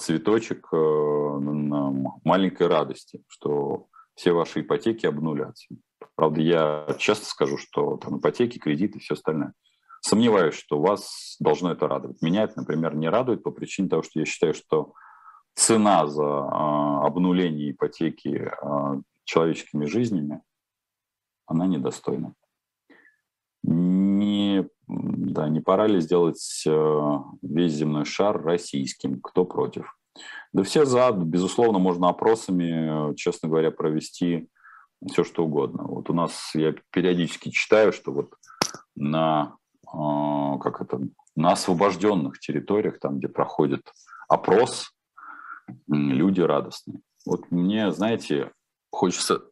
цветочек маленькой радости, что все ваши ипотеки обнулятся. Правда, я часто скажу, что там ипотеки, кредиты и все остальное. Сомневаюсь, что вас должно это радовать. Меня это, например, не радует по причине того, что я считаю, что цена за обнуление ипотеки человеческими жизнями, она недостойна. Не пора ли сделать весь земной шар российским? Кто против? Да все за. Безусловно, можно опросами, честно говоря, провести все, что угодно. Вот у нас, я периодически читаю, что вот на освобожденных территориях, там, где проходит опрос, люди радостные. Вот мне, знаете, хочется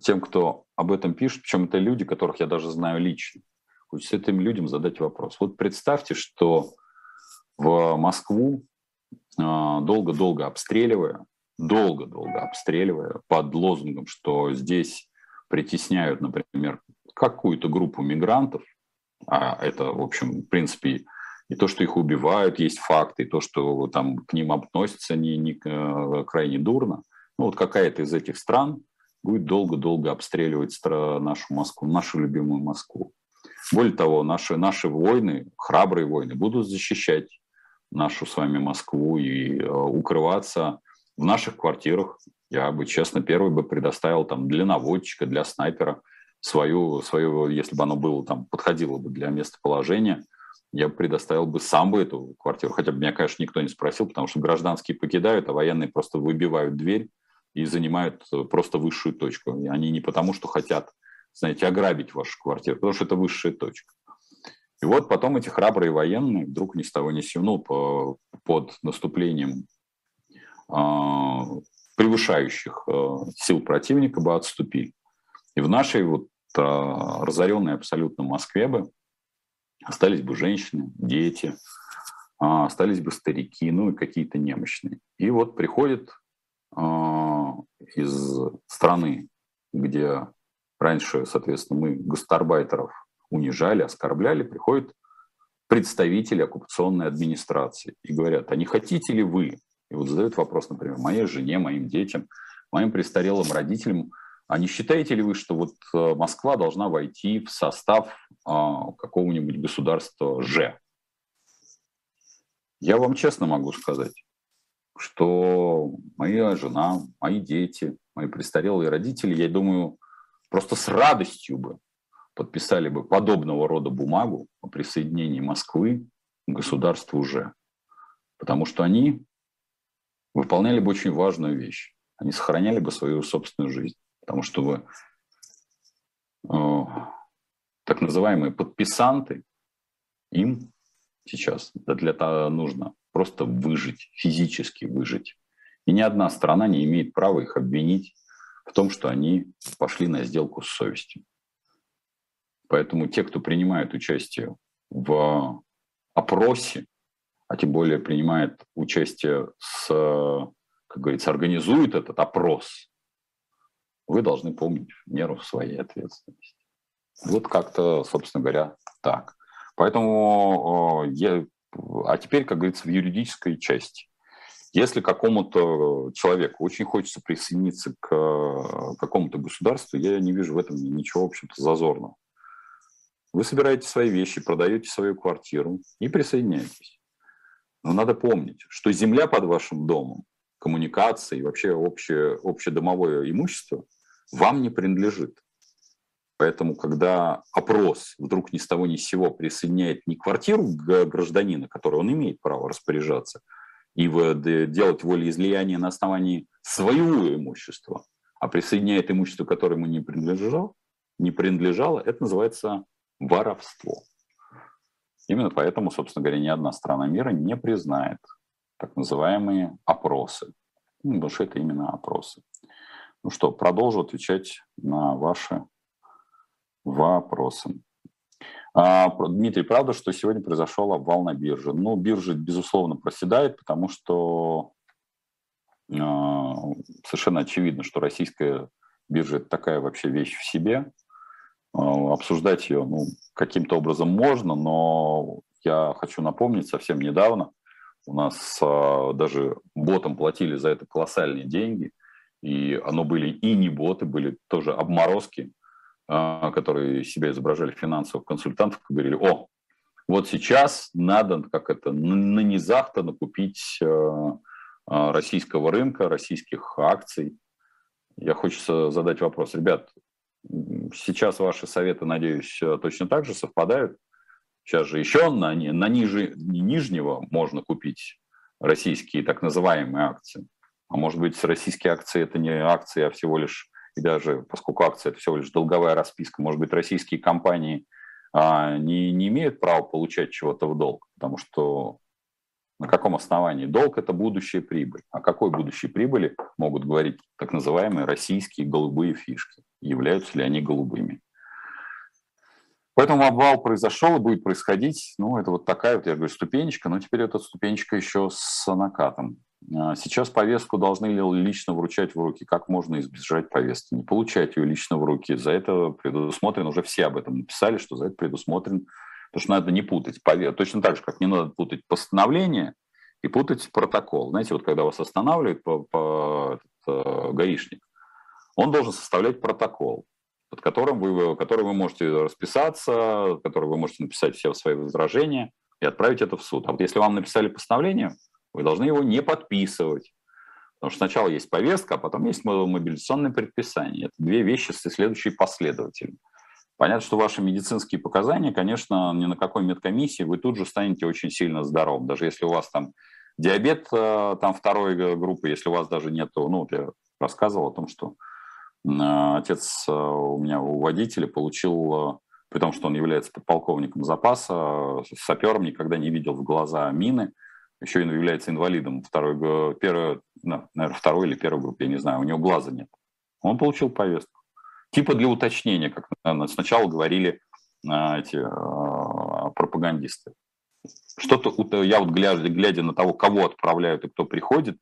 тем, кто об этом пишет, причем это люди, которых я даже знаю лично, хочется этим людям задать вопрос. Вот представьте, что в Москву, долго-долго обстреливая, под лозунгом, что здесь притесняют, например, какую-то группу мигрантов, а это, в общем, в принципе, и то, что их убивают, есть факты, и то, что там к ним относятся не крайне дурно. Ну вот какая-то из этих стран будет долго-долго обстреливать нашу Москву, нашу любимую Москву. Более того, наши воины, храбрые воины, будут защищать нашу с вами Москву и укрываться в наших квартирах. Я бы, честно, первый предоставил там для наводчика, для снайпера, свое, если бы оно было там, подходило бы для местоположения, я бы предоставил бы сам бы эту квартиру. Хотя бы меня, конечно, никто не спросил, потому что гражданские покидают, а военные просто выбивают дверь и занимают просто высшую точку. Они не потому, что хотят, знаете, ограбить вашу квартиру, потому что это высшая точка. И вот потом эти храбрые военные вдруг ни с того ни с сего, ну, под наступлением превышающих сил противника бы отступили. И в нашей вот разоренной абсолютно Москве бы остались бы женщины, дети, остались бы старики, ну и какие-то немощные. И вот приходит из страны, где раньше, соответственно, мы гастарбайтеров унижали, оскорбляли, приходят представители оккупационной администрации и говорят, а не хотите ли вы? И вот задают вопрос, например, моей жене, моим детям, моим престарелым родителям, а не считаете ли вы, что вот Москва должна войти в состав какого-нибудь государства Ж? Я вам честно могу сказать, что моя жена, мои дети, мои престарелые родители, я думаю, просто с радостью бы подписали бы подобного рода бумагу о присоединении Москвы к государству уже. Потому что они выполняли бы очень важную вещь. Они сохраняли бы свою собственную жизнь. Потому что так называемые подписанты, им сейчас для того нужно просто выжить, физически выжить. И ни одна страна не имеет права их обвинить в том, что они пошли на сделку с совестью. Поэтому те, кто принимает участие в опросе, а тем более принимает участие, как говорится, организует этот опрос, вы должны помнить меру своей ответственности. Вот как-то, собственно говоря, так. Поэтому а теперь, как говорится, в юридической части. Если какому-то человеку очень хочется присоединиться к какому-то государству, я не вижу в этом ничего, в общем-то, зазорного. Вы собираете свои вещи, продаете свою квартиру и присоединяетесь. Но надо помнить, что земля под вашим домом, коммуникации и вообще общедомовое имущество вам не принадлежит. Поэтому, когда опрос вдруг ни с того ни с сего присоединяет не квартиру гражданина, которой он имеет право распоряжаться, и делать волеизлияние на основании своего имущества, а присоединяет имущество, которое ему не принадлежало, это называется воровство. Именно поэтому, собственно говоря, ни одна страна мира не признает так называемые опросы. Ну, потому что это именно опросы. Ну что, продолжу отвечать на ваши вопросы. Дмитрий, правда, что сегодня произошел обвал на бирже? Ну, биржа, безусловно, проседает, потому что совершенно очевидно, что российская биржа – это такая вообще вещь в себе. Обсуждать ее каким-то образом можно, но я хочу напомнить, совсем недавно у нас даже ботам платили за это колоссальные деньги, и оно были и не боты, были тоже обморозки, которые себя изображали финансовых консультантов, говорили: о, вот сейчас надо на низах-то накупить российского рынка, российских акций. Я хочу задать вопрос. Ребят, сейчас ваши советы, надеюсь, точно так же совпадают. Сейчас же еще на нижнего можно купить российские так называемые акции. А может быть, российские акции – это не акции, а всего лишь... И даже, поскольку акция – это всего лишь долговая расписка, может быть, российские компании не имеют права получать чего-то в долг, потому что на каком основании? Долг – это будущая прибыль. О какой будущей прибыли могут говорить так называемые российские голубые фишки? Являются ли они голубыми? Поэтому обвал произошел и будет происходить. Ну, это вот такая, вот я говорю, ступенечка, но теперь эта ступенечка еще с накатом. Сейчас повестку должны ли лично вручать в руки? Как можно избежать повестки? Не получать ее лично в руки. За это предусмотрен, уже все об этом написали, что за это предусмотрен. Потому что надо не путать. Точно так же, как не надо путать постановление и путать протокол. Знаете, вот когда вас останавливает гаишник, он должен составлять протокол, под которым который вы можете расписаться, который вы можете написать все свои возражения и отправить это в суд. А вот если вам написали постановление, вы должны его не подписывать. Потому что сначала есть повестка, а потом есть мобилизационное предписание. Это две вещи, следующие последовательно. Понятно, что ваши медицинские показания, конечно, ни на какой медкомиссии вы тут же станете очень сильно здоровым. Даже если у вас там диабет там второй группы, если у вас даже нету... Ну, я рассказывал о том, что отец у меня у водителя получил, при том, что он является подполковником запаса, сапером, никогда не видел в глаза мины, еще и является инвалидом второй или первой группы, я не знаю, у него глаза нет. Он получил повестку. Типа для уточнения, как сначала говорили эти пропагандисты. Что-то я вот глядя на того, кого отправляют и кто приходит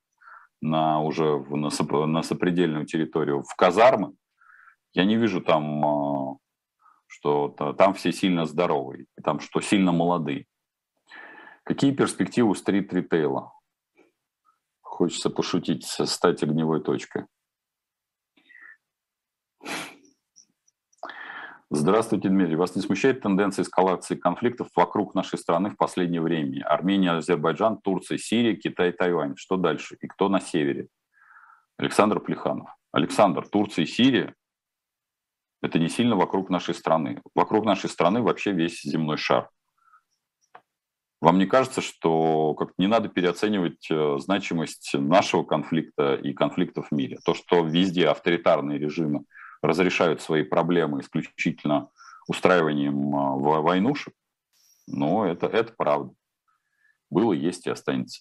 на сопредельную территорию, в казармы, я не вижу там, что там все сильно здоровые, там что сильно молодые. Какие перспективы у стрит-ритейла? Хочется пошутить, стать огневой точкой. Здравствуйте, Дмитрий. Вас не смущает тенденция эскалации конфликтов вокруг нашей страны в последнее время? Армения, Азербайджан, Турция, Сирия, Китай, Тайвань. Что дальше? И кто на севере? Александр Плеханов. Александр, Турция и Сирия Это не сильно вокруг нашей страны. Вокруг нашей страны вообще весь земной шар. Вам не кажется, что как-то не надо переоценивать значимость нашего конфликта и конфликтов в мире? То, что везде авторитарные режимы разрешают свои проблемы исключительно устраиванием войнушек, но это правда. Было, есть и останется.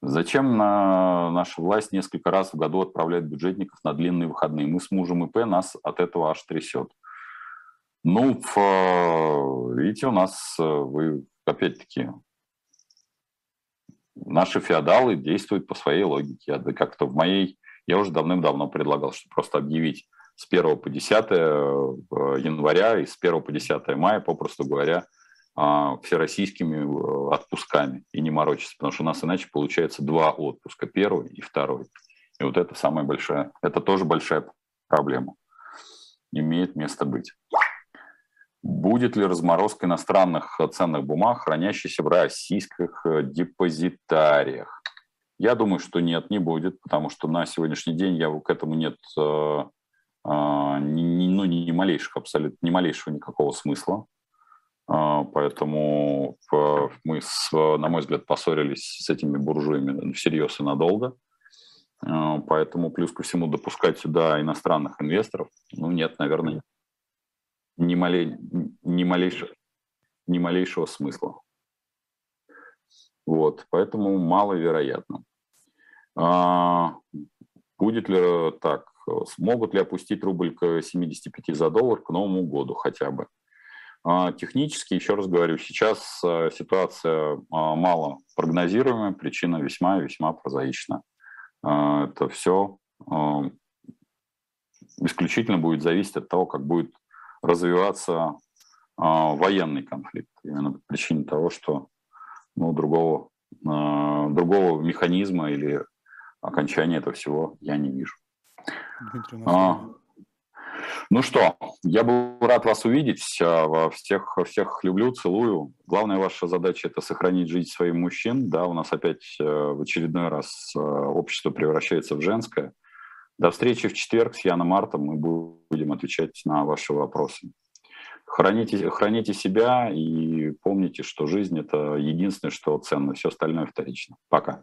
Зачем наша власть несколько раз в году отправляет бюджетников на длинные выходные? Мы с мужем ИП, нас от этого аж трясет. Ну, видите, у нас, вы опять-таки, наши феодалы действуют по своей логике. А как-то в моей, я уже давным-давно предлагал, что просто объявить с 1 по 10 января и с 1 по 10 мая, попросту говоря, всероссийскими отпусками и не морочиться, потому что у нас иначе получается два отпуска, первый и второй. И вот это самая большая, это тоже большая проблема. Имеет место быть. Будет ли разморозка иностранных ценных бумаг, хранящихся в российских депозитариях? Я думаю, что нет, не будет, потому что на сегодняшний день к этому нет ни малейшего никакого смысла. Поэтому мы, на мой взгляд, поссорились с этими буржуями всерьез и надолго. Поэтому плюс ко всему допускать сюда иностранных инвесторов, ну нет, наверное, ни малейшего смысла. Вот, поэтому маловероятно. Смогут ли опустить рубль к 75 за доллар к Новому году хотя бы? Технически, еще раз говорю, сейчас ситуация мало прогнозируемая, причина весьма прозаична. Это все исключительно будет зависеть от того, как будет развиваться военный конфликт. Именно по причине того, что другого механизма или окончания этого всего я не вижу. Ну что, я был рад вас увидеть. Всех люблю, целую. Главная ваша задача – это сохранить жизнь своих мужчин. Да, у нас опять в очередной раз общество превращается в женское. До встречи в четверг с Яном Артом. Мы будем отвечать на ваши вопросы. Храните себя и помните, что жизнь – это единственное, что ценно. Все остальное вторично. Пока.